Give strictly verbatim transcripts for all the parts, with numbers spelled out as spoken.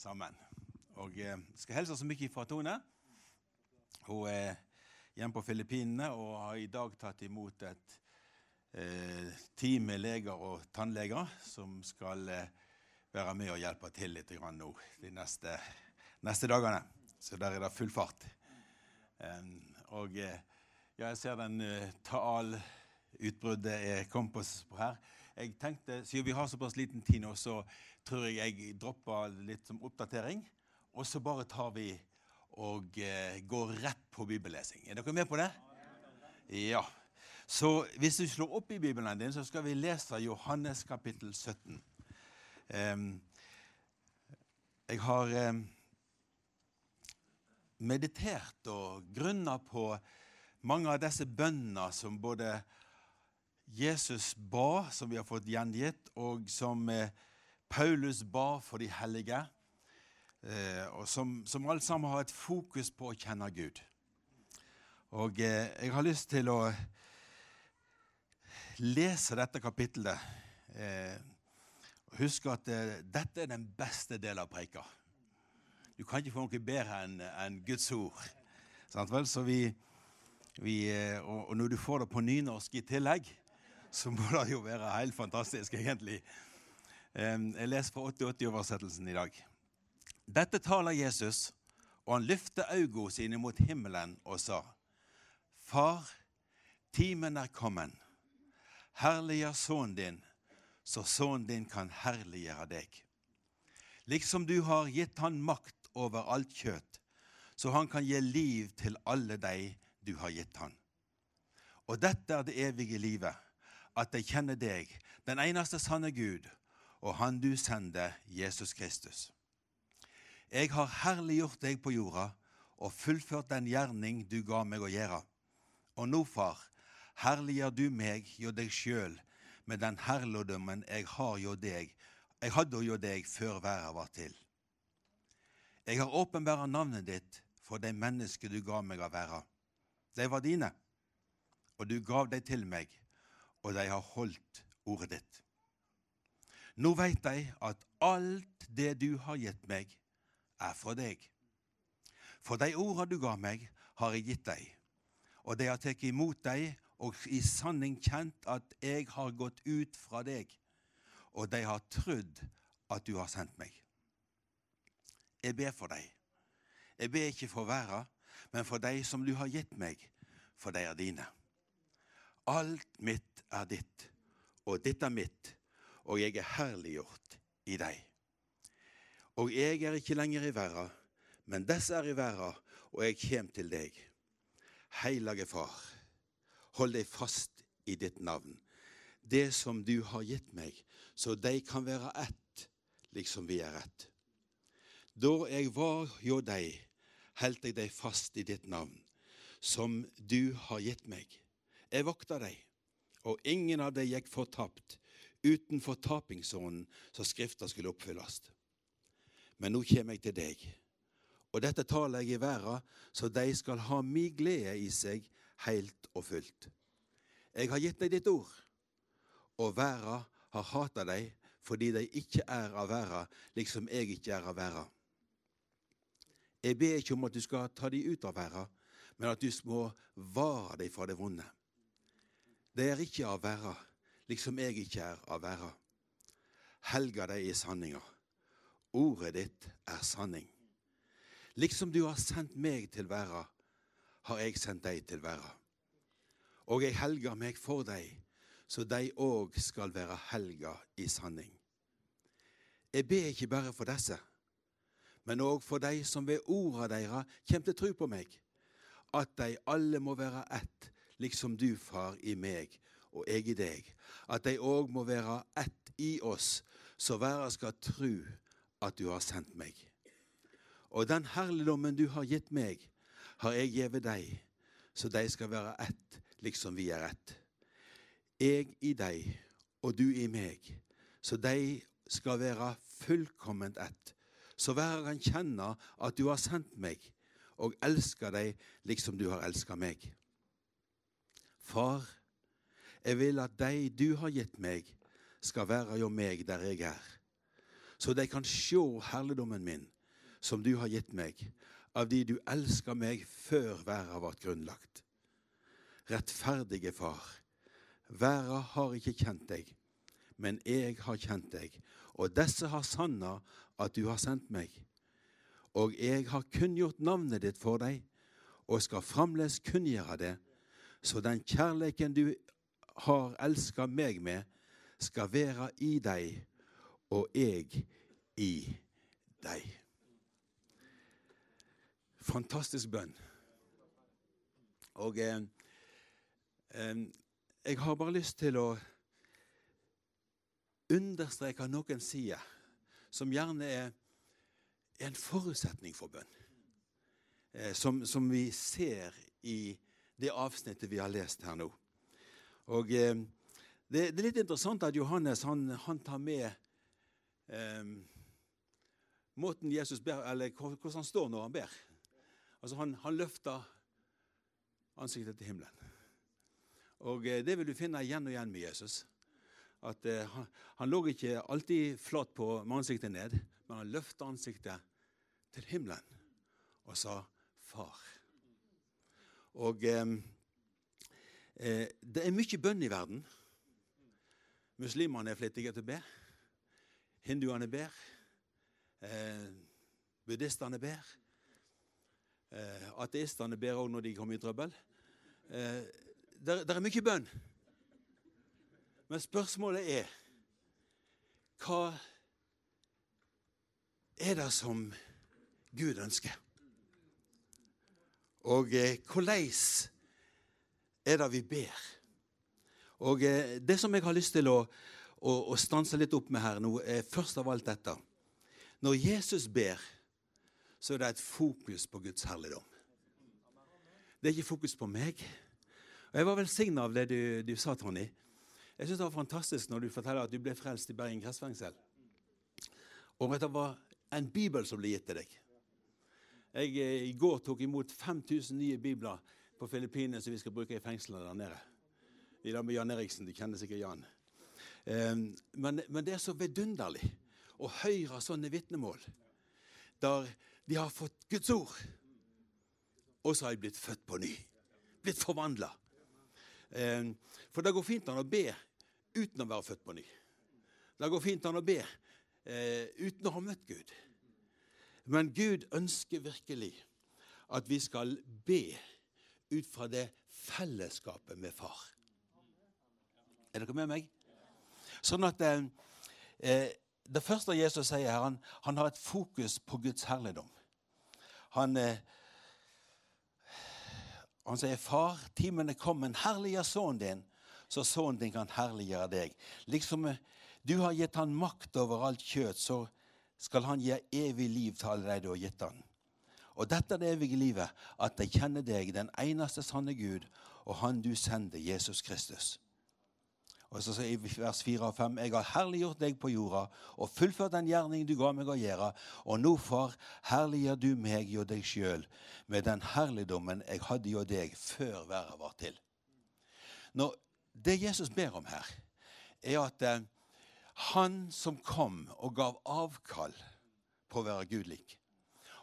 sammen. Og eh, skal hälsa så mycket fra Tone. Hun er hjemme på Filippinene og har i dag tatt imot et eh, team med leger og tannleger som skal eh, være med og hjelpe til litt grann nå de neste, neste dagene. Så der er det full fart. Um, og eh, jeg ser den eh, talutbruddet jeg kom på her. Jeg tenkte, siden vi har såpass liten tid nå, så tror jeg jeg dropper litt som oppdatering, og så bare tar vi og eh, går rett på bibellesing. Er dere med på det? Ja. Så hvis du slår opp i Bibelen din, så skal vi lese Johannes kapittel sytten. Um, jeg har um, meditert og grunnet på mange av disse bønner som både Jesus ba, som vi har fått gjengitt, og som eh, Paulus ba for de hellige, eh, og som, som alle sammen har et fokus på å kjenne Gud. Og eh, jeg har lyst til å lese dette kapittelet. Eh, husk at eh, dette er den beste delen av preken. Du kan ikke få noe bedre enn en Guds ord. Sant vel? Så vi, vi eh, og, og når du får det på nynorsk i tillegg, så må det jo være helt fantastisk, egentlig. Jeg leser fra åtti åtti-oversettelsen i dag. Dette taler Jesus, og han løfter øynene sine mot himmelen og sa, Far, timen er kommet. Herliggjør sønnen din, så sønnen din kan herliggjøre deg. Liksom du har gitt han makt over alt kjøtt, så han kan gi liv til alle deg du har gitt han. Og dette er det evige livet, at de kjenner deg, den eneste sanne Gud, og han du sender, Jesus Kristus. Jeg har herliggjort deg på jorda, og fullført den gjerning du ga meg å gjøre. Og nå, far, herliggjør du meg, jo deg selv, med den herligdommen jeg har jo deg, jeg hadde jo deg før verden var til. Jeg har åpenbæret navnet ditt for de mennesker du ga meg å være. De var dine, og du gav dem til meg, og de har holdt ordet ditt. Nå vet de at alt det du har gitt meg er fra deg. For de ordene du ga meg har jeg gitt deg, og de har tatt imot deg og i sanning kjent at jeg har gått ut fra deg, og de har trodd at du har sendt meg. Jeg ber for deg. Jeg ber ikke for verden, men for deg som du har gitt meg, for de er dine. Alt mitt er ditt, og ditt er mitt, og jeg er herliggjort i deg. Og jeg er ikke lenger i verden, men disse er i verden, og jeg kommer til deg. Hellige Far, hold deg fast i ditt navn, det som du har gitt meg, så de kan være ett, liksom vi er ett. Da jeg var jo deg, holdt jeg deg fast i ditt navn, som du har gitt meg. Jeg vokta deg, og ingen av deg gikk fortapt, uten fortapingssonen, så skriften skulle oppfylles. Men nå kommer jeg til deg, og dette taler jeg i verden, så de skal ha min glede i seg, helt og fullt. Jeg har gitt deg ditt ord, og verden har hatet deg, fordi de ikke er av verden, liksom jeg ikke er av verden. Jeg ber ikke om at du skal ta dem ut av verden, men at du må vare deg fra det vonde. De er ikke av verden, liksom jeg ikke er av verden. Helga deg i sanninga. Ordet ditt er sanning. Liksom du har sendt meg til verden, har jeg sendt deg til verden. Og jeg helger meg for deg, så de også skal være helga i sanning. Jeg ber ikke bare for disse, men også for de som ved orda deres kommer til tro på meg, at de alle må være ett, liksom du, far, i meg, og jeg i deg, at de også må være ett i oss, så verden skal tro at du har sendt meg. Og den herligdommen du har gitt meg, har jeg gitt deg, så de skal være ett, liksom vi er ett. Jeg i deg, og du i meg, så de skal være fullkomment ett, så verden kan kjenne at du har sendt meg, og elsker deg, liksom du har elsket meg. Far, jeg vil at de du har gitt meg, skal være jo meg der jeg er, så de kan se herligdommen min, som du har gitt meg, av de du elsker meg før verden vart grunnlagt. Rettferdige far, verden har ikke kjent deg, men jeg har kjent deg, og disse har sanna at du har sendt meg. Og jeg har kunngjort navnet ditt for deg, og skal fremleis kunngjøre det, så den kjærleiken du har elsket meg med, skal være i deg, og jeg i deg. Fantastisk bønn. Og eh, eh, jeg har bare lyst til å understreke noen sider, som gjerne er en forutsetning for bønn, eh, som, som vi ser i det avsnittet vi har lest her nå. Og eh, det, det er litt interessant at Johannes, han, han tar med eh, måten Jesus ber, eller hvordan han står når han ber. Altså han, han løfter ansiktet til himmelen. Og eh, det vil du finne igjen og igjen med Jesus. At eh, han, han lå ikke alltid flat på med ansiktet ned, men han løftet ansiktet til himmelen og sa, far. Og eh, eh, det er mye bønn i verden. Muslimene er flittige til å be. Hinduene ber. Eh, buddhistene ber. Eh, ateistene ber også når de kommer i trøbbel. Eh, der, der er mye bønn. Men spørsmålet er, hva er det som Gud ønsker? Og eh, hvordan er det vi ber? Og eh, det som jeg har lyst til å, å, å stanse litt opp med her nå, er først av alt dette. Når Jesus ber, så er det et fokus på Guds herligdom. Det er ikke fokus på meg. Og jeg var velsignet av det du, du sa, Tony. Jeg synes det var fantastisk når du forteller at du ble frelst i Bergen Krestfengsel. Og det var en bibel som ble gitt til deg. Jeg eh, i går tok imot fem tusen nye bibler på Filippinen som vi skal bruke i fengslene der nede. I dag med Jan Eriksen, du kjenner sikkert Jan. Eh, men, men det er så vedunderlig å høre sånne vitnemål, der de har fått Guds ord, og så har de blitt født på ny, blitt forvandlet. Eh, for det går fint an å be uten å være født på ny. Det går fint an å be eh, uten å ha møtt Gud. Men Gud ønsker virkelig at vi skal be ut fra det fellesskapet med far. Er dere med meg? Sånn at eh, det første Jesus sier her, han, han har et fokus på Guds herligdom. Han, eh, han sier, far, timen er kommet, herliggjør sønnen din, så sønnen din kan herliggjøre deg. Liksom du har gitt han makt over alt kjøtt, så skal han gi evig liv til alle deg du har gitt han. Og dette er det evige livet, at de kjenner deg, den eneste sanne Gud, og han du sender, Jesus Kristus. Og så sier i vers fire og fem, jeg har herliggjort deg på jorda, og fullført den gjerning du ga meg å gjøre, og nå, far, herliggjør du meg og deg selv, med den herligdommen jeg hadde jo deg før verden var til. Nå, det Jesus ber om her, er at eh, han som kom og gav avkall på å være gudlik,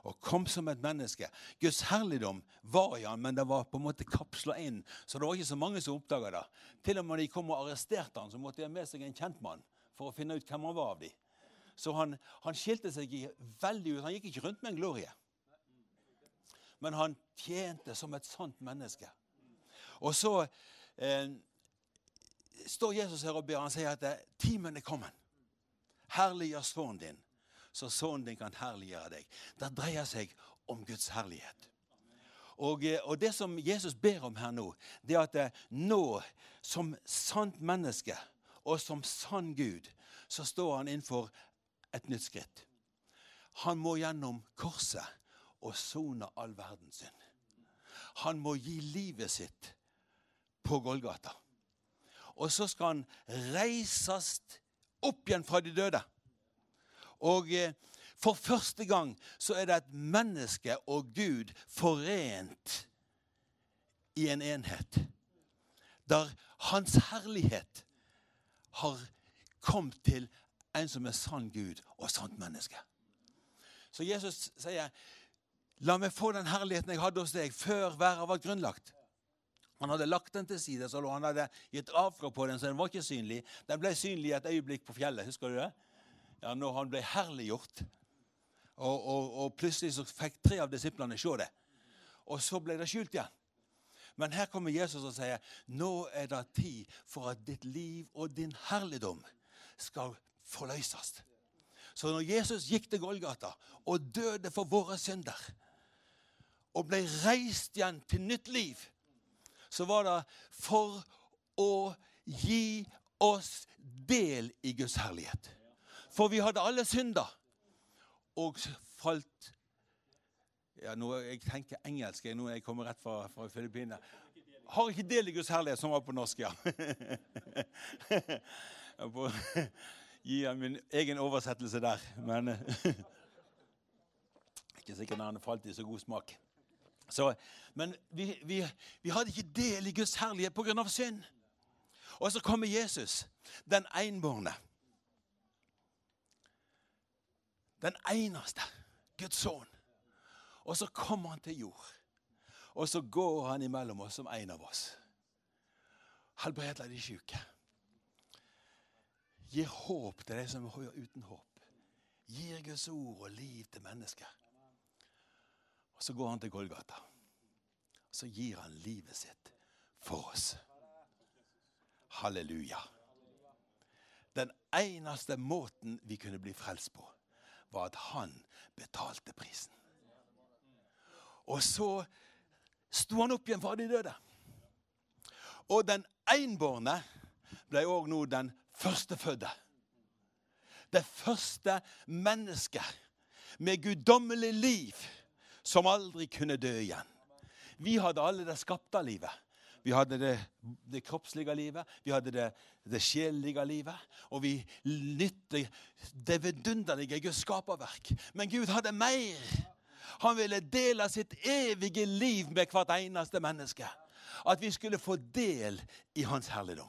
og kom som et menneske. Guds herligdom var i han, men det var på en måte kapslet inn, så det var ikke så mange som oppdaget det. Til og med de kom og arresterte han, så måtte de ha med seg en kjent mann for å finne ut hvem han var av de. Så han, han skilte seg veldig ut. Han gikk ikke rundt med en glorie, men han tjente som et sant menneske. Og så eh, står Jesus her og ber, han sier at timen er kommet. Herliggjør sønnen din, så sønnen din kan herliggjøre deg. Det dreier seg om Guds herlighet. Og, og det som Jesus ber om her nå, det er at nå, som sant menneske og som sann Gud, så står han innenfor et nytt skritt. Han må gjennom korset og sone all verdens synd. Han må gi livet sitt på Golgata. Og så skal han reises opp igjen fra de døde. Og for første gang så er det et menneske og Gud forent i en enhet, der hans herlighet har kommet til en som är sann Gud och sant människa. Så Jesus säger, la mig få den härligheten jag hade hos dig för världen var grundlagt. Han hade lagt den till sidan så han hade gett avdrag på den så den var inte synlig. Den blev synlig i ett ögonblick på fjället, huskar du det? Ja, när han blev härliggjort. Och, och, och plötsligt så fick tre av disciplarna se det. Och så blev det skjult igen. Men här kommer Jesus och säger, nu är det tid för att ditt liv och din härligdom ska förlösas. Så när Jesus gick till Golgata och döde för våra synder och blev rejst igen till nytt liv, så var det för att ge oss del i Guds härlighet. För vi hade alla synder och fallit. Ja, nu jag tänker engelska nu jag kommer rätt från från Filippinen. Har inte del i Guds härlighet som var på norska. Ja. Ja, min egen översättelse där, men inte säkert när han fallit i så god smak. Så, men vi, vi, vi hade inte del i Guds härlighet på grund av synd. Och så kommer Jesus, den enborne. Den enaste, Guds son. Och så kommer han till jord. Och så går han emellan oss som en av oss. Helbreder de sjuka. Ger håp till de som är utan hopp. Ger Guds ord och liv till människor. Och så går han till Golgata. Och så ger han livet sitt för oss. Halleluja. Den enaste måten vi kunde bli frälst på var att han betalte prisen. Och så stod han upp igen för de döda. Och den enborne blev också nu den första födda. Det första människa med guddommelig liv som aldrig kunde dö igen. Vi hade alla det skapta livet. Vi hade det, det kroppsliga livet. Vi hade det, det själliga livet. Och vi nyttade det vidunderliga Guds skaparverk. Men Gud hade mer. Han ville dela sitt eviga liv med kvart enaste människa. Att vi skulle få del i hans härligdom.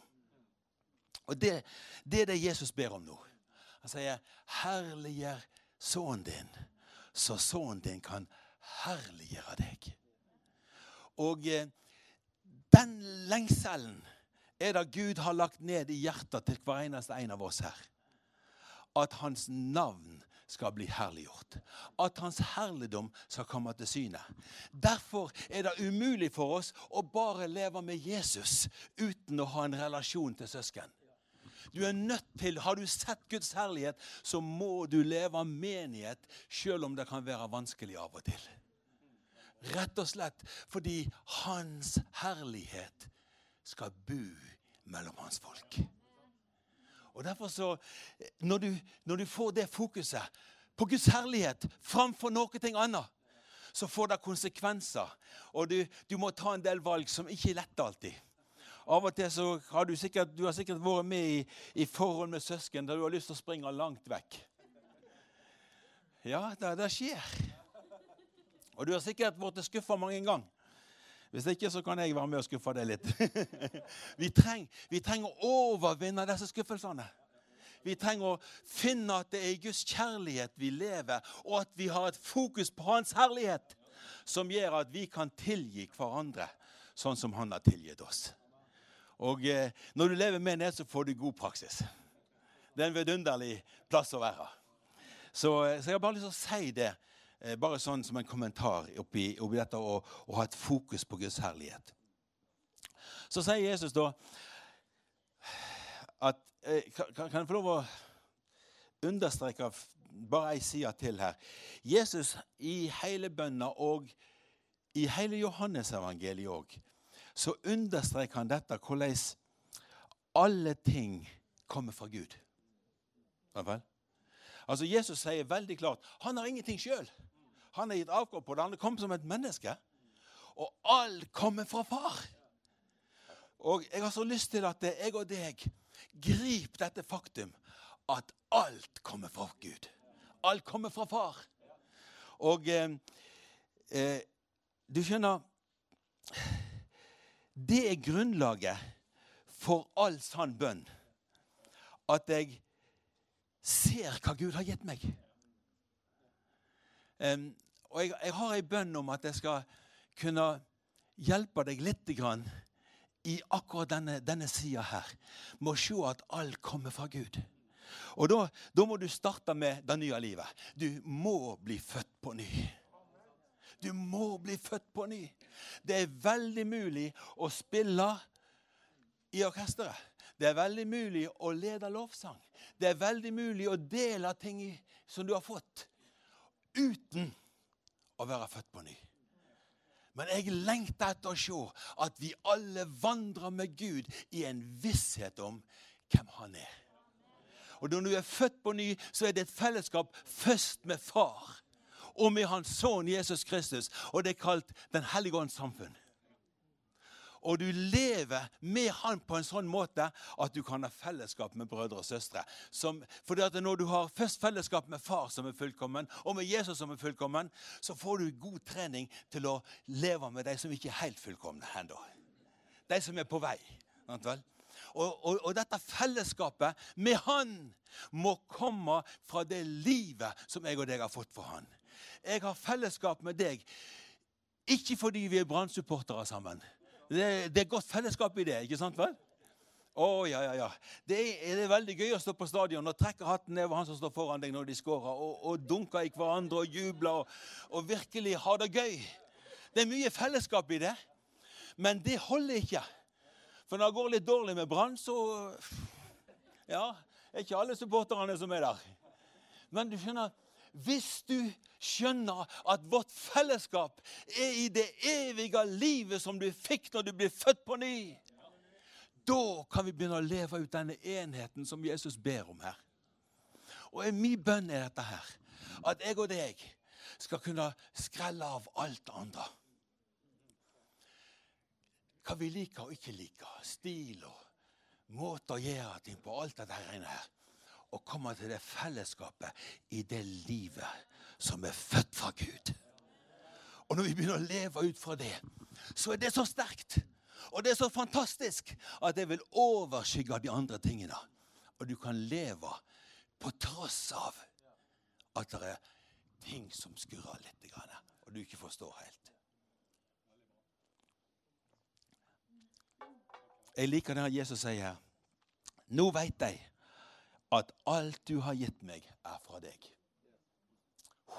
Och det, det är det Jesus ber om nu. Han säger, härliggör son din. Så son din kan härliggöra dig. Och eh, den längselen är det Gud har lagt ned i hjärtat till var enaste en av oss här. Att hans namn ska bli härliggjort. Att hans härligdom ska komma till syne. Därför är det omöjligt för oss att bara leva med Jesus utan att ha en relation till syskon. Du är nött till, har du sett Guds härlighet så må du leva menighet själv om det kan vara vanskelig av och till. Rätt och slett fordi hans härlighet ska bo mellan hans folk. Och därför så, när du, när du får det fokuset på Guds härlighet framför någonting annat, så får det konsekvenser. Och du, du måste ta en del val som inte är lätt alltid. Av och till så har du säkert, du har säkert varit med i, i förhåll med sösken där du har lust att springa långt väck. Ja, det, det sker. Och du har säkert varit skuffad många gånger. Hvis ikke, så kan jeg være med og skuffe deg litt. Vi trenger, vi trenger å overvinne disse skuffelsene. Vi trenger å finne at det er Guds kjærlighet vi lever, og at vi har et fokus på hans herlighet, som gjør at vi kan tilgi hverandre, sånn som han har tilgitt oss. Og eh, når du lever med det, så får du god praksis. Det er en vidunderlig plass å være. Så, så jeg har bare lyst til å si det. Bara sånn som en kommentar oppi, oppi detta och, och ha ett fokus på Guds härlighet. Så säger Jesus då att kan, kan jag få lov att understryka bara en sida till här. Jesus i hela bönna och i hela Johannes evangeliet och så understryker han detta kolles alla ting kommer från Gud. Anfall? Alltså Jesus säger väldigt klart, han har ingenting själv. Han har gett avgång på det. Han kom som ett människa. Och all kommer från far. Och jag har så lust till att jag och dig grip detta faktum. Att allt kommer från Gud. Allt kommer från far. Och eh, eh, du känner, det är grundlaget för all sann bön. Att jag ser hva Gud har gitt meg. Um, og jeg, jeg har en bønn om at jeg skal kunne hjelpe deg litt grann i akkurat denne, denne siden her. Må se at alt kommer fra Gud. Og da, da må du starte med det nye livet. Du må bli født på ny. Du må bli født på ny. Det er veldig mulig å spille i orkesteret. Det er veldig mulig å lede lovsang. Det er veldig mulig å dele ting som du har fått, uten å være født på ny. Men jeg lengter etter å se at vi alle vandrer med Gud i en visshet om hvem han er. Og når du er født på ny, så er det et fellesskap først med far og med hans son Jesus Kristus, og det er kalt Den hellige ånds samfunn. Og du lever med han på en sånn måte at du kan ha fellesskap med brødre og søstre. Som, fordi at når du har først fellesskap med far som er fullkommen, og med Jesus som er fullkommen, så får du god trening til å leve med de som ikke er helt fullkomne enda. De som er på vei. Og, og, og dette fellesskapet med han må komme fra det livet som jeg og deg har fått for han. Jeg har fellesskap med deg, ikke fordi vi er brannsupportere sammen. Det, det er godt fellesskap i det, ikke sant vel? Å, oh, ja, ja, ja. Det er, det er veldig gøy å stå på stadion og trekke hatten ned over han som står foran deg når de skårer, og, og dunker i hverandre og jubler og, og virkelig har det gøy. Det er mye fellesskap i det, men det holder ikke. For når det går litt dårlig med Brann, så ja, er ikke alle supporterne som er der. Men du skjønner, hvis du skjønner at vårt fellesskap er i det evige livet som du fikk når du ble født på ny, da kan vi begynne å leve ut denne enheten som Jesus ber om her. Og min bønn er dette her, at jeg og deg skal kunne skrelle av alt andre. Hva vi liker og ikke liker, stil og måter å gjøre ting på, alt dette her. Og komme til det fellesskapet i det livet som er født fra Gud. Og når vi begynner å leve ut fra det, så er det så sterkt. Og det er så fantastisk at det vil overskygge de andre tingene. Og du kan leve på tross av at det er ting som skurrer litt, og du ikke forstår helt. Jeg liker det Jesus sier her. Nå vet jeg at alt du har gitt meg er fra deg.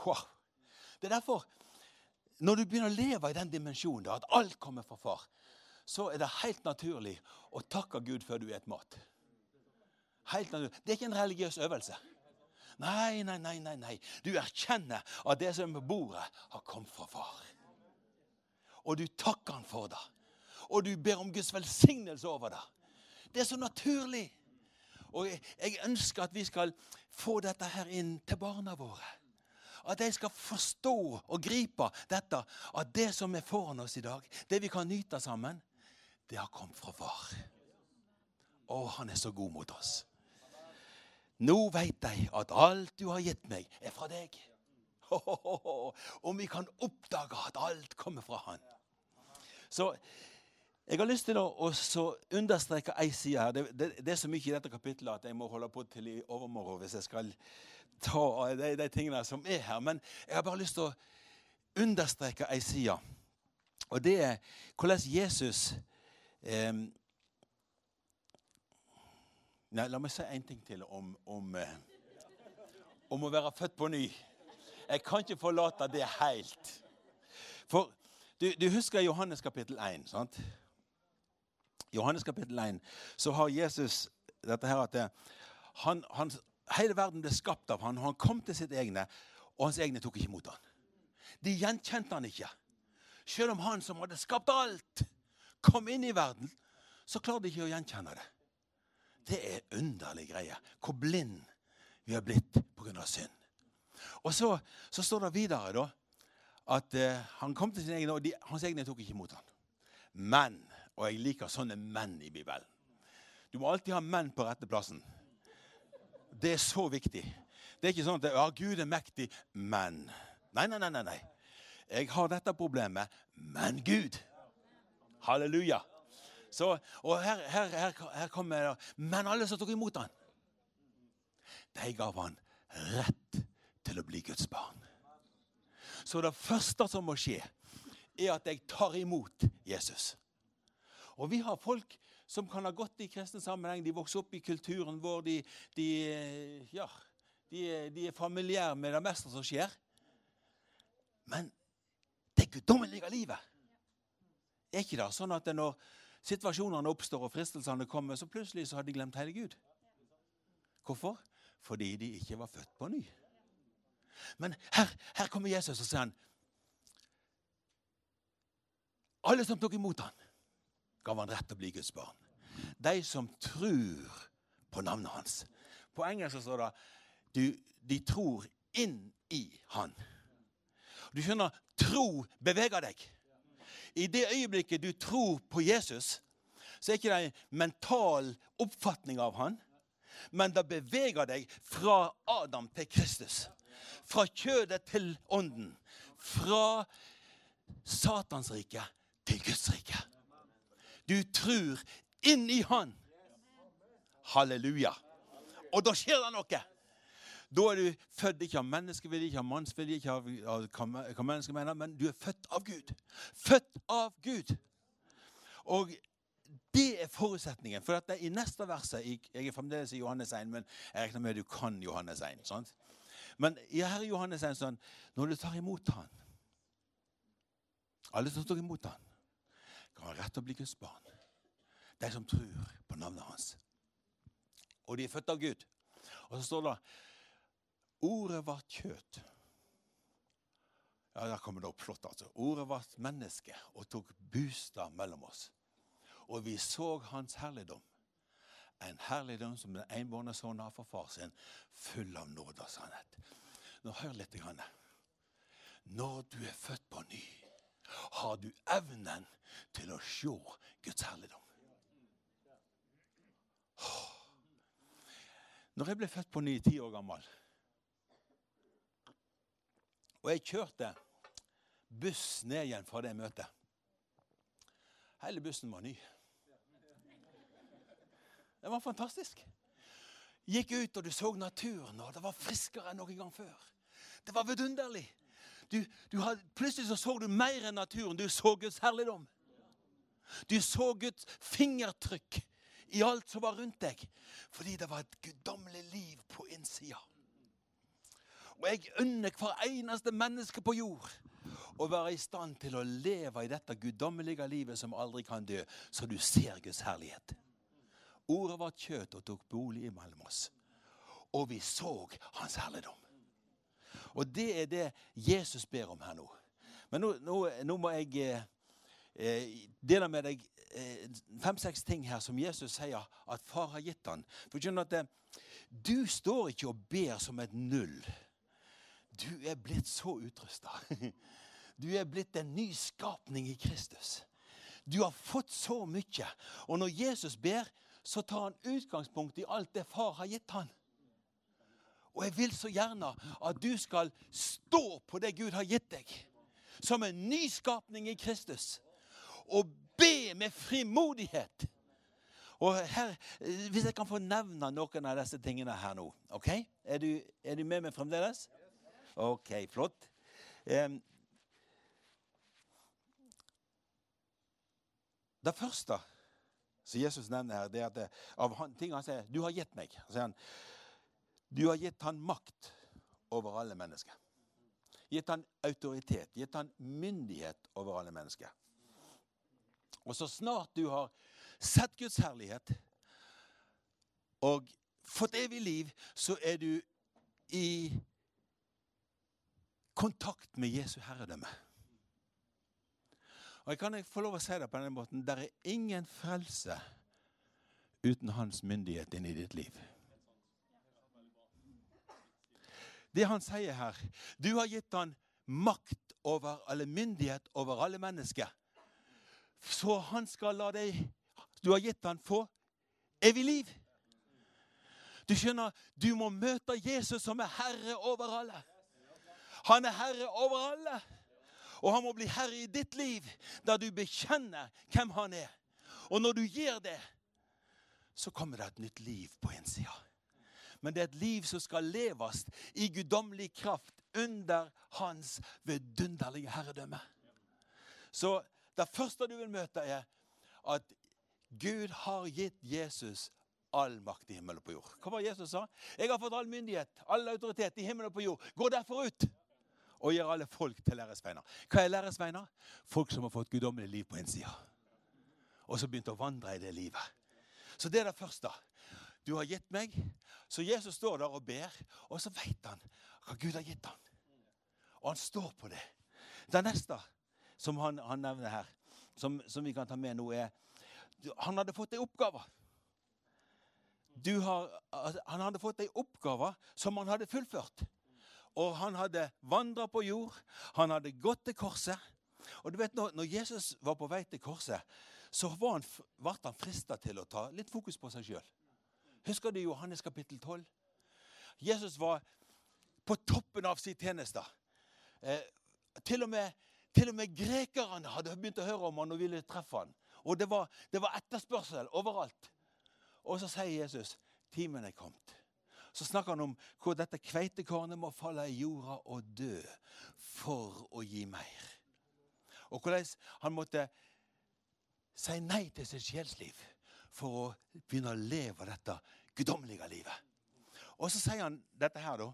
Wow. Det er derfor, når du begynner å leve i den dimensjonen, at alt kommer fra far, så er det helt naturlig å takke Gud før du er et mat. Helt naturlig. Det er ikke en religiøs øvelse. Nei, nei, nei, nei, nei. Du erkjenner at det som er på bordet har kommet fra far. Og du takker han for det. Og du ber om Guds velsignelse over det. Det er så naturlig. Og jeg ønsker at vi skal få dette her inn til barna våre. At de skal forstå og gripe dette, at det som er foran oss i dag, det vi kan nyte sammen, det har kommet fra far. Å, han er så god mot oss. Nå vet jeg at alt du har gitt meg er fra deg. Ho, ho, ho, ho. Og vi kan oppdage at alt kommer fra han. Så jeg har lyst til å understreke ei side her. Det, det, det er så mye i dette kapitlet at jeg må holde på til i overmorgen hvis jeg skal ta de, de tingene som er her. Men jeg har bare lyst til å understreke ei side. Og det er hvordan Jesus... Eh, nei, la meg si en ting til om, om, om å være født på ny. Jeg kan ikke forlate det helt. For du, du husker Johannes kapittel én, sant? Johannes kapittel én, så har Jesus dette her at det, han, han, hele verden ble skapt av han, og han kom til sitt egne, og hans egne tok ikke imot han. De gjenkjente han ikke. Selv om han som hadde skapt alt, kom inn i verden, så klarte de ikke å gjenkjenne det. Det er underlig greie, hvor blind vi har blitt på grunn av synd. Og så, så står det videre da, at eh, han kom til sin egen, og de, hans egne tok ikke imot han. Men, og jeg liker sånne menn i Bibelen. Du må alltid ha menn på rette plassen. Det er så viktig. Det er ikke sånn at ja, Gud er mektig, men. Nei, nei, nei, nei, nei. Jeg har dette problemet, men Gud. Halleluja. Så, og her, her, her, her kommer det, men alle som tok imot han. de gav han rätt till att bli Guds barn. Så det första som måste ske är att jag tar emot Jesus. Och vi har folk som kan ha gått i kristen sammanhang, de växer upp i kulturen vår, de, de, ja, de, de är familjära med det mesta som sker. Men det guddomliga livet är inte det sånn att när situationerna uppstår och fristelserna kommer så plötsligt så har de glömt helig Gud. Varför? Fordi de inte var född på ny. Men här, här kommer Jesus och säger han, alla som tog emot han gav han rätt att bli Guds barn. De som tror på namnet hans. På engelska står det, du, de tror in i han. Du känner, tro beväger dig. I det ögonblicket du tror på Jesus så är det inte en mental uppfattning av han. Men det beväger dig från Adam till Kristus. Från ködet till onden. Från Satans rike till Guds rike. Du tror in i han. Halleluja. Och då sker det något. Då är du född, inte av människovilja, inte av mansvilja, inte av människovilja, men du är född av Gud. Född av Gud. Och det är förutsättningen. För att i nästa vers, jag är framdeles i Johannes ett, men jag räknar med att du kan Johannes ett. Sant? Men här är Johannes ett, sånt, när du tar emot han, alla som tog emot han, kan ha rätt att bli Guds barn. De som tror på namnet hans. Och de är födda av Gud. Och så står det, ordet vart kött. Ja, där kommer det upp flott alltså. Ordet vart människa och tog bostad mellan oss. Och vi såg hans härligdom. En härligdom som den enbarna sonen har från far sin, full av nåd och sannhet. Nu hör lite grann. När du är född på ny, har du evnen till att se Guds härligdom. Oh. När jag blev född på ny, tio år gammal, och jag körte buss ned igen från det mötet. Hela bussen var ny. Det var fantastisk. Gick ut och du såg naturen och det var friskare än någon gång förr. Det var vidunderligt. Du, du hade, plötsligt så såg du mer än naturen. Du såg Guds härligdom. Du såg Guds fingertryck i allt som var runt dig. Fordi det var ett guddomligt liv på insidan. Och jag unner kvar enaste människa på jord och vara i stand till att leva i detta guddomliga livet som aldrig kan dö, så du ser Guds härlighet. Ordet var kött och tog bolig i oss. Och vi såg hans härligdom. Och det är det Jesus ber om här nu. Men nu, nu, nu må jag eh, dela med dig eh, fem, sex ting här som Jesus säger att far har gett han. För att eh, du står inte och ber som ett null. Du är blivit så utrustad. Du är blivit en ny skapning i Kristus. Du har fått så mycket. Och när Jesus ber så tar han utgångspunkt i allt det far har gett han. Och jag vill så gärna att du ska stå på det Gud har gett dig. Som en ny skapning i Kristus. Och be med frimodighet. Och här, hvis jag kan få nämna några av dessa tingena här nu. Okej? Okay? Är du, är du med mig framdeles? Okej, okay, flott. Um, det första som Jesus nämner här, det är att det, av han, ting han säger, du har gett mig. Så han, du har gett han makt över alla människor. Gett han autoritet, gett han myndighet över alla människor. Och så snart du har sett Guds härlighet och fått evigt liv, så är du i kontakt med Jesu herredömme. Och jag kan få lov att säga det på den måten, där är ingen frälse utan hans myndighet in i ditt liv. Det han säger här, du har gett han makt över alla myndighet över alla människor. Så han ska la dig, du har gett han få evigt liv. Du känner, du må möta Jesus som är herre över alla. Han är herre över alla. Och han må bli herre i ditt liv. Där du bekänner vem han är. Och när du ger det, så kommer det ett nytt liv på en sida. men det är ett liv som ska levas i gudomlig kraft under hans vidunderliga herredöme. Så det första du vill möta är att Gud har gett Jesus all makt i himmel och på jord. Hva var Jesus sa? Jeg har fått all myndighet, all autoritet i himmel og på jord. Gå derfor ut og gjør alle folk til læresveiner. Hva er læresveiner? Folk som har fått guddommelig liv på en sida. Og så begynte å vandre i det livet. Så det er det første. Du har gitt meg. Så Jesus står der og ber, og så vet han hva Gud har gitt han. Og han står på det. Det neste som han, han nevner her, som, som vi kan ta med nå, er han hadde fått en oppgave. Du har, han hade fått en oppgave som han hade fullfört. Och han hade vandrat på jord, han hade gått till korset. Och du vet, när Jesus var på väg till korset, så var han vart han fristad till att ta lite fokus på sig själv. Huskar du Johannes kapitel tolv? Jesus var på toppen av sitt tjänste. Eh, till och med till och med grekerna hade börjat höra om han och ville träffa han. Och det var det var efterspörsel överallt. Og så sier Jesus, timen er kommet. Så snakker han om hvor dette kveitekornet må falle i jorda og dø for å gi mer. Og hvordan han måtte si nei til sitt sjelsliv for å begynne å leve dette guddommelige livet. Og så sier han dette her da.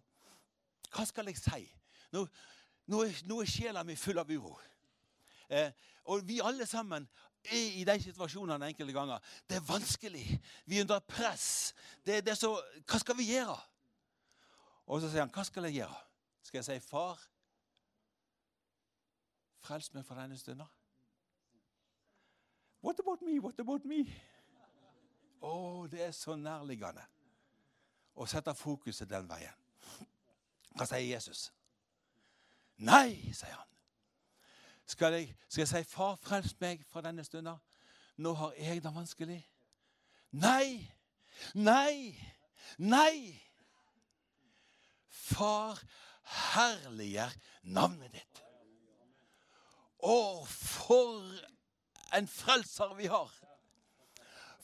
Hva skal jeg si? Nå, nå, er, nå er sjela mi full av uro. Eh, og vi alle sammen i de situasjonene enkelte ganger. Det er vanskelig. Vi er under press. Det, det er så, hva skal vi gjøre? Og så sier han, hva skal jeg gjøre? Skal jeg si, far, frels meg for denne stunden? What about me? What about me? Åh, oh, det er så nærliggende. Og setter fokuset den veien. Hva sier Jesus? Nei, sier han. Skal jeg, skal jeg si, far, frels meg fra denne stunden? Nå har jeg det vanskelig. Nei! Nei! Nei! Far, herliggjør navnet ditt. Å, for en frelser vi har!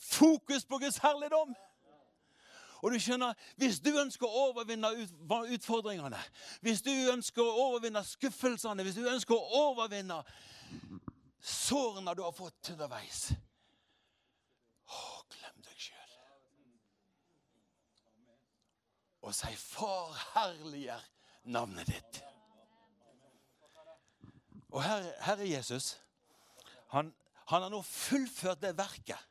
Fokus på Guds herligdom! Og du skjønner, hvis du ønsker å overvinne utfordringene, hvis du ønsker å overvinne skuffelsene, hvis du ønsker å overvinne sårene du har fått underveis, åh, glem deg selv. Og si, far, herliggjør navnet ditt. Og her, her er Jesus. Han, han har nå fullført det verket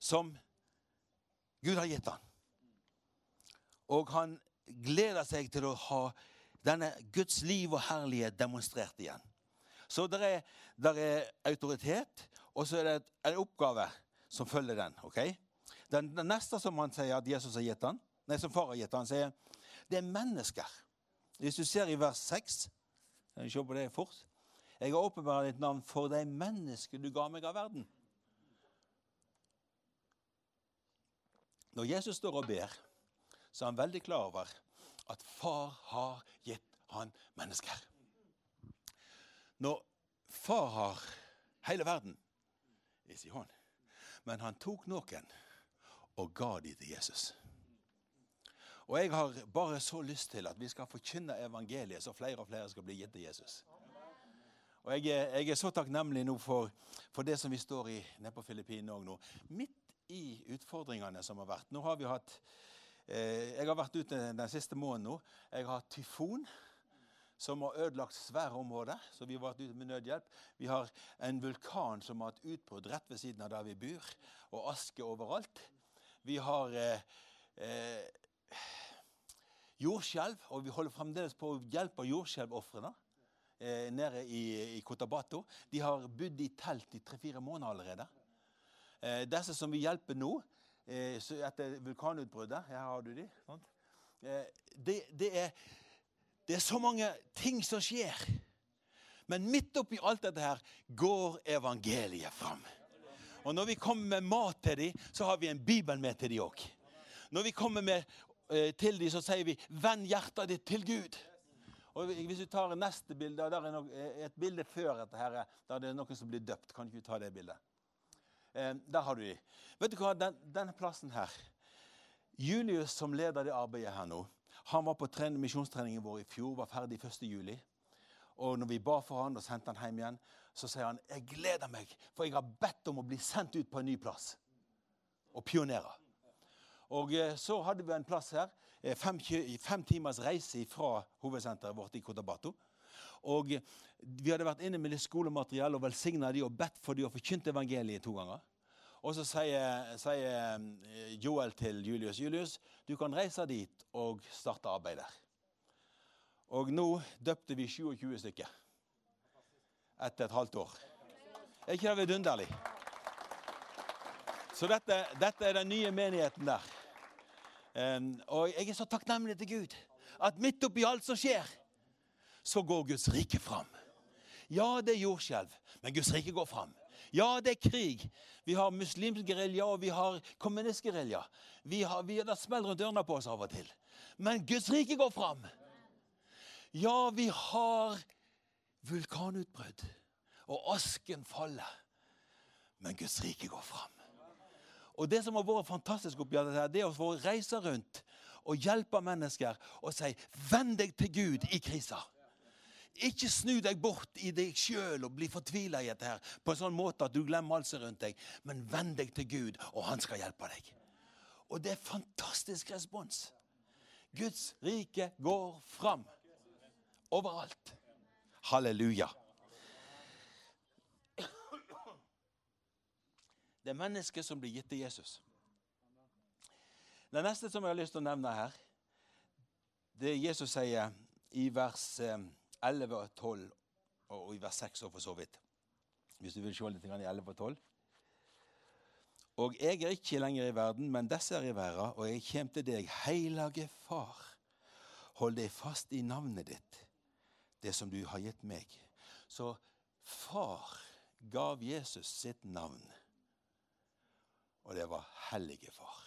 som Gud har gitt han. Og han gleder seg til å ha denne Guds liv og herlighet demonstrert igjen. Så der er, der er autoritet, og så er det en oppgave som følger den, ok? Den, den neste som han sier at Jesus har gitt han, nei, som far har gitt han, sier, det er mennesker. Hvis du ser i vers seks, kan vi se på det fort. Jeg har åpenbart ditt navn for de mennesker du ga meg av verden. Når Jesus står og ber, så er han veldig klar over at far har gitt han mennesker. Når far har hele verden, ikke han, men han tok noen og ga de til Jesus. Og jeg har bare så lyst til at vi skal forkynne evangeliet, så flere og flere skal bli gitt til Jesus. Og jeg er, jeg er så takknemlig nå for, for det som vi står i nede på Filippinen også nå. Mitt i utfordringene som har vært. Nå har vi hatt, eh, jeg har vært ute den siste måneden nå, jeg har hatt tyfon, som har ødelagt svære områder, så vi har vært ute med nødhjelp. Vi har en vulkan som har hatt utbrudd rett ved siden av der vi bor, og aske overalt. Vi har eh, eh, jordskjelv, og vi holder fremdeles på å hjelpe jordskjelvoffrene eh, nede i, i Cotabato. De har bodd i telt i tre-fire måneder allerede. Eh, disse som vi hjelper nå, eh, etter vulkanutbruddet, her har du de, sant? Eh, det, det, er, det er så mange ting som skjer. Men midt oppi alt dette her, går evangeliet fram. Og når vi kommer med mat til dem, så har vi en bibel med til dem også. Når vi kommer med, eh, til dem, så sier vi, vend hjertet ditt til Gud. Og hvis du tar neste bilde, der er no, et bilde før dette her, der er det noen som blir døpt, kan du ta det bildet? Eh, der har du de. Vet du hva, den, denne plassen her, Julius som leder det arbeidet her nå, han var på tren- misjonstreningen vår i fjor, var ferdig første juli. Og når vi ba for han og sendte han hjem igjen, så sier han, jeg gleder meg, for jeg har bedt om å bli sendt ut på en ny plass. Og pionere. Og så hadde vi en plass her, fem, fem timers reise fra hovedsenteret vårt i Cotabato. Og vi hadde vært inne med litt skolemateriell og velsignet de og bedt for de og forkynt evangeliet to ganger. Og så sier, sier Joel til Julius, Julius, du kan reise dit og starte arbeid der. Og nå døpte vi tjueogtyve stykker etter et halvt år. Er ikke det vidunderlig? Så dette, dette er den nye menigheten der. Um, og jeg er så takknemlig til Gud, at midt oppi alt som skjer, så går Guds rike fram. Ja, det er jordskjelv, men Guds rike går fram. Ja, det er krig. Vi har muslimsk guerilla, og vi har kommunistisk guerilla. Vi har, vi har det smelt rundt ørene på oss av og til. Men Guds rike går fram. Ja, vi har vulkanutbrudd, og asken faller. Men Guds rike går fram. Og det som har vært fantastisk oppgjøret her, det er å få reise rundt og hjelpe mennesker og si, vend deg til Gud i krisa. Ikke snu deg bort i deg selv og bli fortvilet i dette her, på en sånn måte at du glemmer alt seg rundt deg, men vend deg til Gud, og han skal hjelpe deg. Og det er fantastisk respons. Guds rike går fram. Overalt. Halleluja. Det er mennesker som blir gitt til Jesus. Det neste som jeg har lyst til å nevne her, det Jesus sier i vers elleve og tolv, og i vers seks og for så vidt. Hvis du vil se litt i elleve og tolv. Og jeg er ikke lenger i verden, men disse er i verden, og jeg kommer til deg, Hellige Far. Hold deg fast i navnet ditt, det som du har gitt meg. Så far gav Jesus sitt navn, og det var Hellige Far.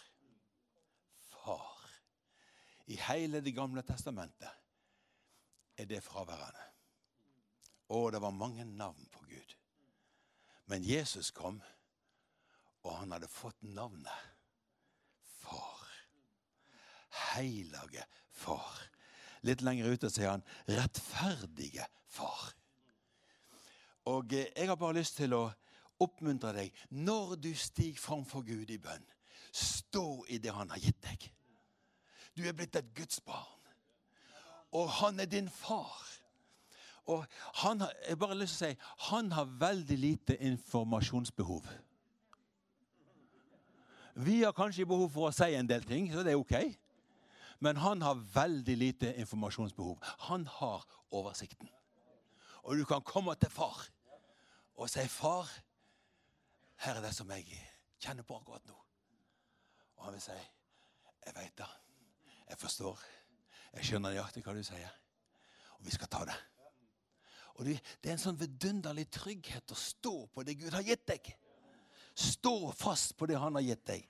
Far. I hele Det gamle testamentet er det fraværende. Og det var mange navn på Gud. Men Jesus kom, og han hadde fått navnet Far. Hellige Far. Litt lenger ute sier han, rettferdige far. Og jeg har bare lyst til å oppmuntre deg, når du stiger framfor Gud i bønn, stå i det han har gitt deg. Du er blitt et Guds barn. Og han er din far. Og han har, jeg bare har lyst til å si, han har veldig lite informasjonsbehov. Vi har kanskje behov for å si en del ting, så det er ok. Men han har veldig lite informasjonsbehov. Han har oversikten. Og du kan komme til far og si, far, her er det som jeg kjenner på akkurat nå. Og han vil si, jeg vet det. Jeg forstår. Jeg skjønner nøyaktig hva du sier. Og vi skal ta det. Og det er en sånn vidunderlig trygghet å stå på det Gud har gitt deg. Stå fast på det han har gitt deg.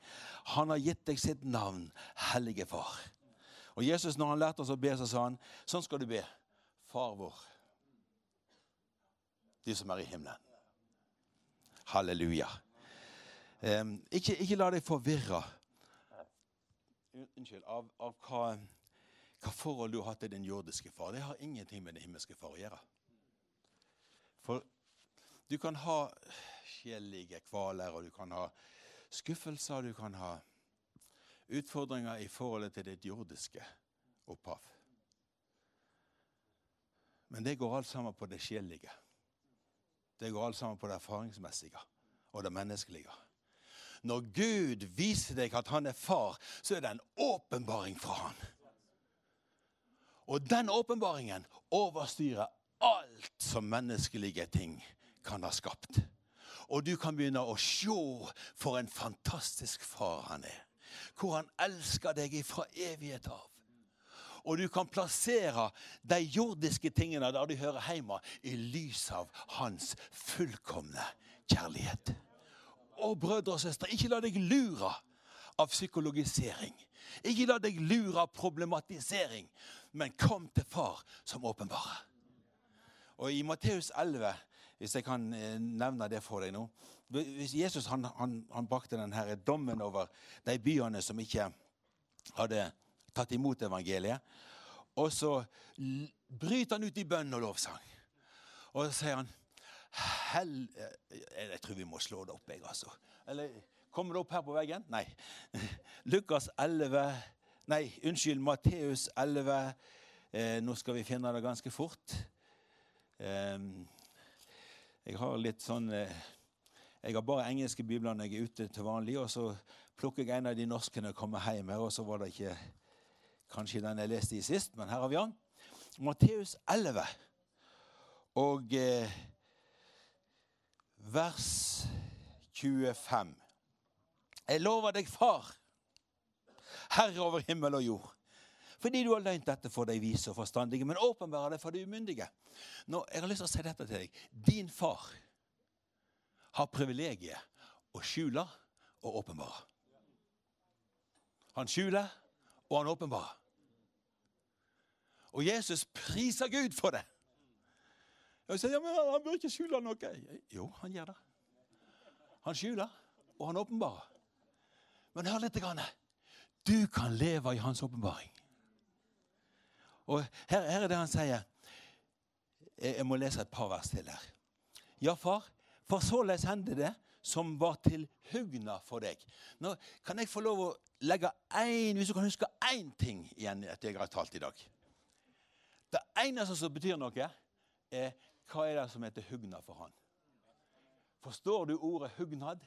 Han har gitt deg sitt navn, Hellige Far. Og Jesus, når han lærte oss å be, så sa han, sånn skal du be, Far vår, du som er i himmelen. Halleluja. Um, ikke, ikke la deg forvirre Unnskyld, av, av hva, hva forhold du har hatt til din jordiske far. Det har ingenting med den himmelske far å gjøre. For du kan ha skjellige kvaler, og du kan ha skuffelser, du kan ha utfordringer i forholdet til ditt jordiske opphav. Men det går alt sammen på det sjelige. Det går alt sammen på det erfaringsmessige og det menneskelige. Når Gud viser deg at han er far, så er det en åpenbaring fra han. Og den åpenbaringen overstyrer alt som menneskelige ting kan ha skapt. Og du kan begynne å se for en fantastisk far han er. Hvor han elsker deg fra evighet av. Og du kan plassere de jordiske tingene der du hører hjemme i lys av hans fullkomne kjærlighet. Og brødre og søstre, ikke la deg lure av psykologisering. Ikke la deg lure av problematisering. Men kom til far som åpenbare. Og i Matteus elleve, hvis jeg kan nevne det for deg nå, Jesus han, han, han brakte denne dommen over de byene som ikke hadde tatt imot evangeliet. Og så bryter han ut I bønn og lovsang. Og så sier han, Hell... Jeg tror vi må slå det opp, jeg, altså. Eller, kommer det opp her på veggen? Nei. Lukas elleve... Nei, unnskyld, Matteus elleve. Eh, nå skal vi finne det ganske fort. Eh, jeg har litt sånn... Eh, jeg har bare engelske bibler når jeg er ute til vanlig, og så plukker jeg en av de norske når jeg kommer hjem her, og så var det ikke... Kanskje den jeg leste I sist, men her har vi han. Matteus elleve. Og eh, vers tjuefem. Jeg lover deg, far, herre over himmel og jord, fordi du har løgnet dette for deg vise og forstandige, men åpenbærer det for de umyndige. Nå, jeg har lyst til å si dette til deg. Din far har privilegiet å skjule og åpenbære. Han skjuler, og han åpenbærer. Og Jesus priser Gud for det. Jeg sier, ja, men han bør ikke skjule noe. Jo, han gjør det. Han skjuler, og han åpenbarer. Men hør litt grann. Du kan leve I hans åpenbaring. Og her, her er det han sier. Jeg, jeg må lese et par vers til her. Ja, far, for såleis hendte det som var til hugna for deg. Nå kan jeg få lov å legge en, hvis du kan huske en ting igjen etter jeg har talt I dag. Det eneste som betyr noe er hva er det som heter hugnad for han? Forstår du ordet hugnad?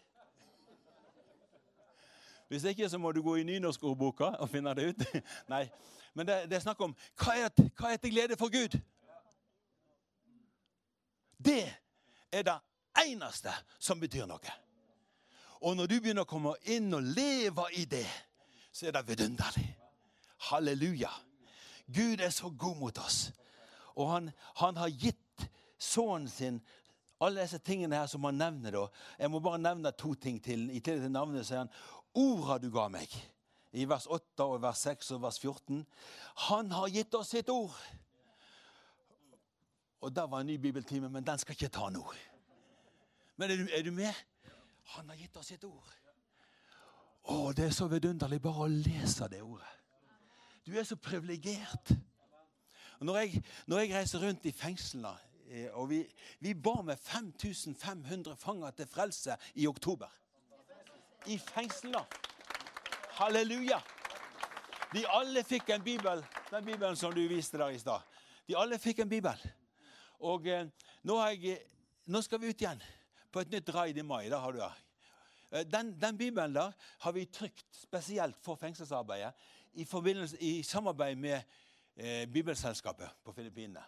Hvis ikke, så må du gå I nynorsk ordboka og finne det ut. Nei, men det, det er snakk om, hva er, hva er til glede for Gud? Det er det eneste som betyr noe. Og når du begynner å komme inn og leve I det, så er det vidunderlig. Halleluja! Gud er så god mot oss. Og han, han har gitt sønnen sin alle disse tingene her som han nevner da. Jeg må bare nevne to ting til. I tillegg til navnet sier han, ordet du ga meg. I vers åtte og vers seks og vers fjorten. Han har gitt oss sitt ord. Og der var en ny bibeltime, men den skal ikke ta nå. Men er du, er du med? Han har gitt oss sitt ord. Åh, det er så vidunderlig bare å lese det ordet. Du er så privilegert. Når jeg, når jeg reiser rundt I fengslene, og vi, vi bar med fem tusen fem hundre fanger til frelse I oktober. I fengslene. Halleluja! De alle fikk en bibel, den bibelen som du viste der I sted. De alle fikk en bibel. Og eh, nå, har jeg, nå skal vi ut igjen på et nytt raid I mai, da har du her. Den, den bibelen der har vi trykt spesielt for fengselsarbeidet I, I samarbeid med Bibelsällskapet på Filippinen.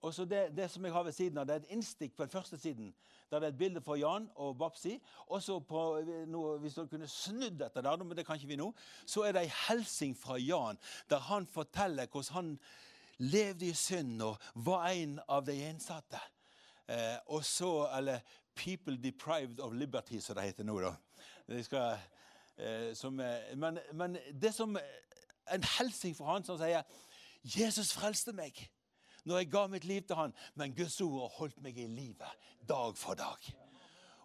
Och så det, det som jag har vid sidan av, det är ett instick på den första sidan där det är ett bild för Jan och Babsi och så på nu vi skulle kunna snudda detta där men det kanske vi nu så är det en hälsning från Jan där han fortäller hur han levde I synd och var en av de ensatte. Eh, och så eller people deprived of liberty så det heter nu då. Det ska eh, som men men det som en hälsning från han som säger Jesus frelste meg når jeg ga mitt liv til han, men Guds ord har holdt meg I livet, dag for dag.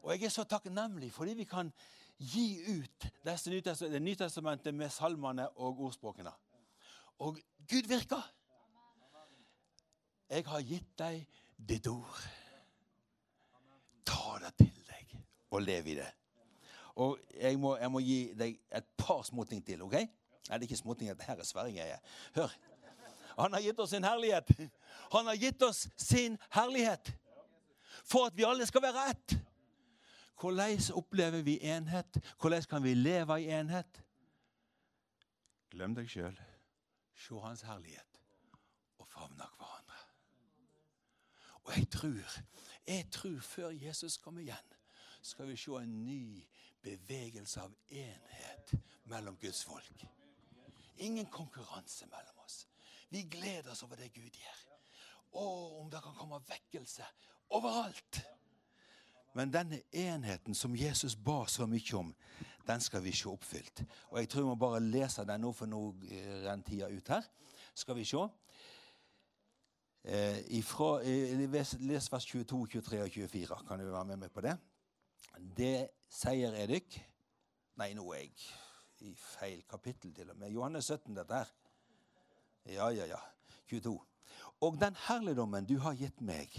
Og jeg er så takknemlig, fordi vi kan gi ut det nye testamentet med salmene og ordspråkene. Og Gud virker. Jeg har gitt deg ditt ord. Ta det til deg, og lev I det. Og jeg må, jeg må gi deg et par småting til, ok? Nei, det er ikke småting, det her er Sverige jeg er. Hør. Han har gitt oss sin herlighet. Han har gitt oss sin herlighet. For at vi alle skal være ett. Hvordan opplever vi enhet? Hvordan kan vi leve I enhet? Glem deg selv. Se hans herlighet. Og favne hverandre. Og jeg tror, jeg tror før Jesus kommer igjen, skal vi se en ny bevegelse av enhet mellom Guds folk. Ingen konkurranse mellom oss. Vi gleder oss over det Gud gjør. Og om det kan komme vekkelse overalt. Men denne enheten som Jesus ba så mye om, den skal vi se oppfylt. Og jeg tror vi må bare lese den nå, for nå renner tida ut her. Skal vi se. Eh, ifra, les vers tjueto, tjuetre og tjuefire. Kan du være med meg på det? Det sier Edik. Nei, nå er jeg i feil kapittel til og med. Johannes sytten, det der. Ja, ja, ja. tjueto. Og den herligdommen du har gitt meg,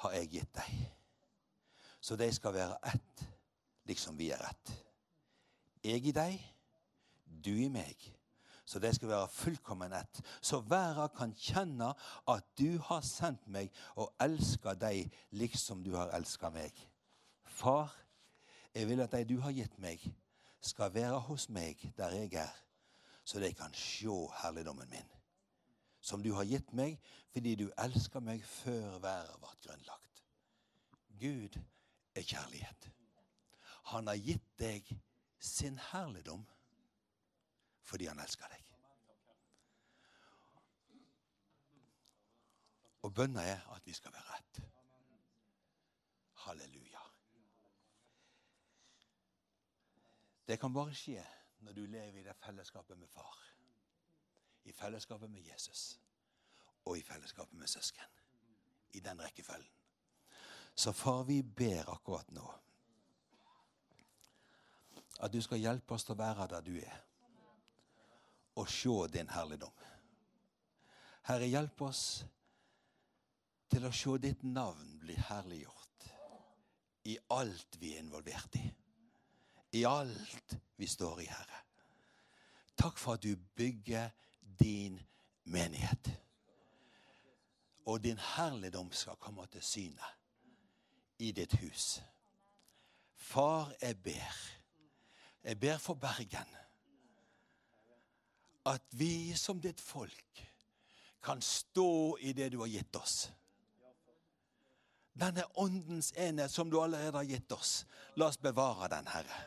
har jeg gitt deg. Så de skal være ett, liksom vi er ett. Jeg i deg, du i meg. Så det skal være fullkommen ett. Så verden kan kjenne at du har sendt meg og elsker deg liksom du har elsket meg. Far, jeg vil at de du har gitt meg skal være hos meg der jeg er, så de kan se herligdommen min, som du har gitt meg fordi du elsker meg før verden ble grunnlagt. Gud er kjærlighet. Han har gitt deg sin herligdom fordi han elsker deg. Og bønnen er at vi skal være rett. Halleluja. Det kan bare skje når du lever i det fellesskapet med far, i fellesskapet med Jesus, og i fellesskapet med søsken. I den rekkefølgen. Så far, vi ber akkurat nå at du skal hjelpe oss til å være der du er, og se din herligdom. Herre, hjelp oss til å se ditt navn bli herliggjort i alt vi er involvert i, i alt vi står i, Herre. Takk for at du bygger din menighet, og din herligdom skal komme til syne i ditt hus. Far, jeg ber. Jeg ber for Bergen, at vi som ditt folk kan stå i det du har gitt oss. Denne åndens enhet som du allerede har gitt oss, la oss bevare den, Herre.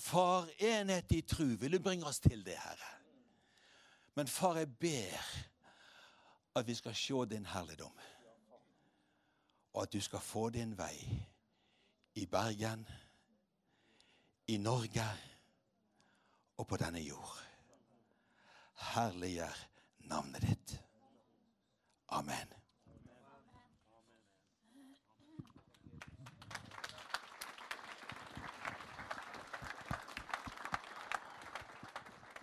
Far, enhet i tro, vil du bringe oss til det, Herre. Men far, jeg ber at vi skal se din herligdom, og at du skal få din vei i Bergen, i Norge og på denne jord. Herliggjør navnet ditt. Amen.